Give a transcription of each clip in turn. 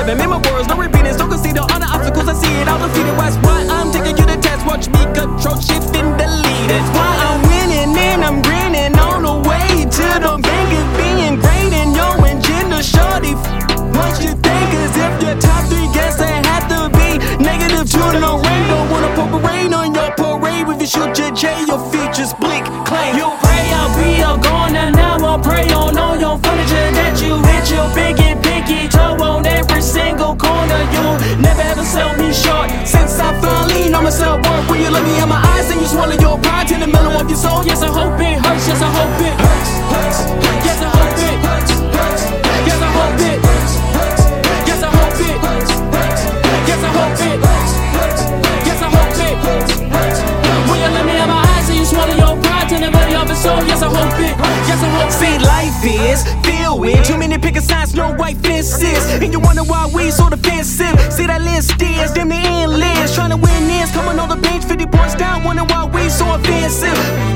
7. In my words, no repeating, so conceited. All the obstacles, I see it all defeated. That's why I'm taking you to test. Watch me control, shift, and delete. That's why I'm winning and I'm grinning on the way to the bank of being great in your agenda, shorty. What you think is if your top 3 guess I have to be negative 2 to no rain. Don't wanna put rain on your parade. If you shoot your J, your features blink, claim. You pray I'll be all gone, and now I'll pray on all your furniture that you hit your big and pinky toe on every single corner. You'll never ever sell me short. Since I finally know myself worth, when you look me in my eyes and you swallow your pride in the middle of your soul. Yes, I hope it hurts. Yes, I hope it hurts. Yes, I hope it hurts. Yes, I hope it hurts. So yes, I hope it. Yes, I hope it. See, life is filled with too many picket signs, no white fences, and you wonder why we so defensive. See that list is them the end list, trying to win this, coming on the bench, 50 points down, wonder why we so offensive.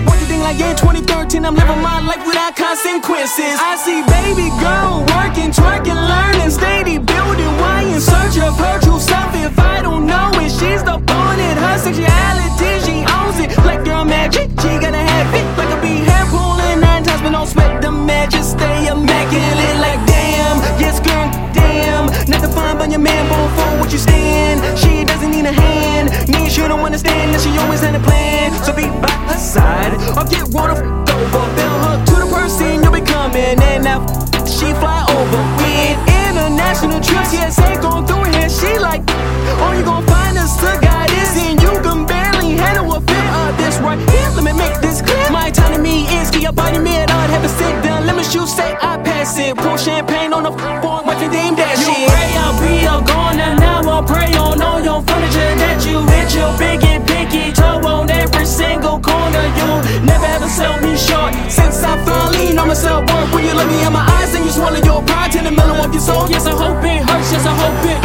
What do you think like in 2013? I'm living my life without consequences. I see baby girl working, twerking, learning, steady building. Why in search of her true self if I don't know it? She's the born in her sexuality, she owns it like girl magic. She gotta have it like a bee. Hair pulling 9 times, but don't sweat the magic. Stay immaculate like damn, yes girl, damn. Nothing fine but your man, but for what you stand. She doesn't need a hand, needs you to understand that she always had a plan. So be by her side, or get water over. Build her to the person you're becoming, and now she fly over. We in international trips, yes, ain't going through here. She like, oh, you gon' find us to guide us, and you can barely handle a bit of this right here. Let me make this clear. My autonomy is key, your body mid. I'd have a sit down. Let me shoot, say I pass it. Pour champagne on the board, watch the damn that you shit. You pray I'll be all gone, and now I'll pray on all your furniture that you hit your big and pinky toe on every single corner. You'll never ever sell me short. Since I finally know myself worth, when you look me in my eyes and you swallow your pride in the middle of your soul. Yes, I hope it hurts. Yes, I hope it.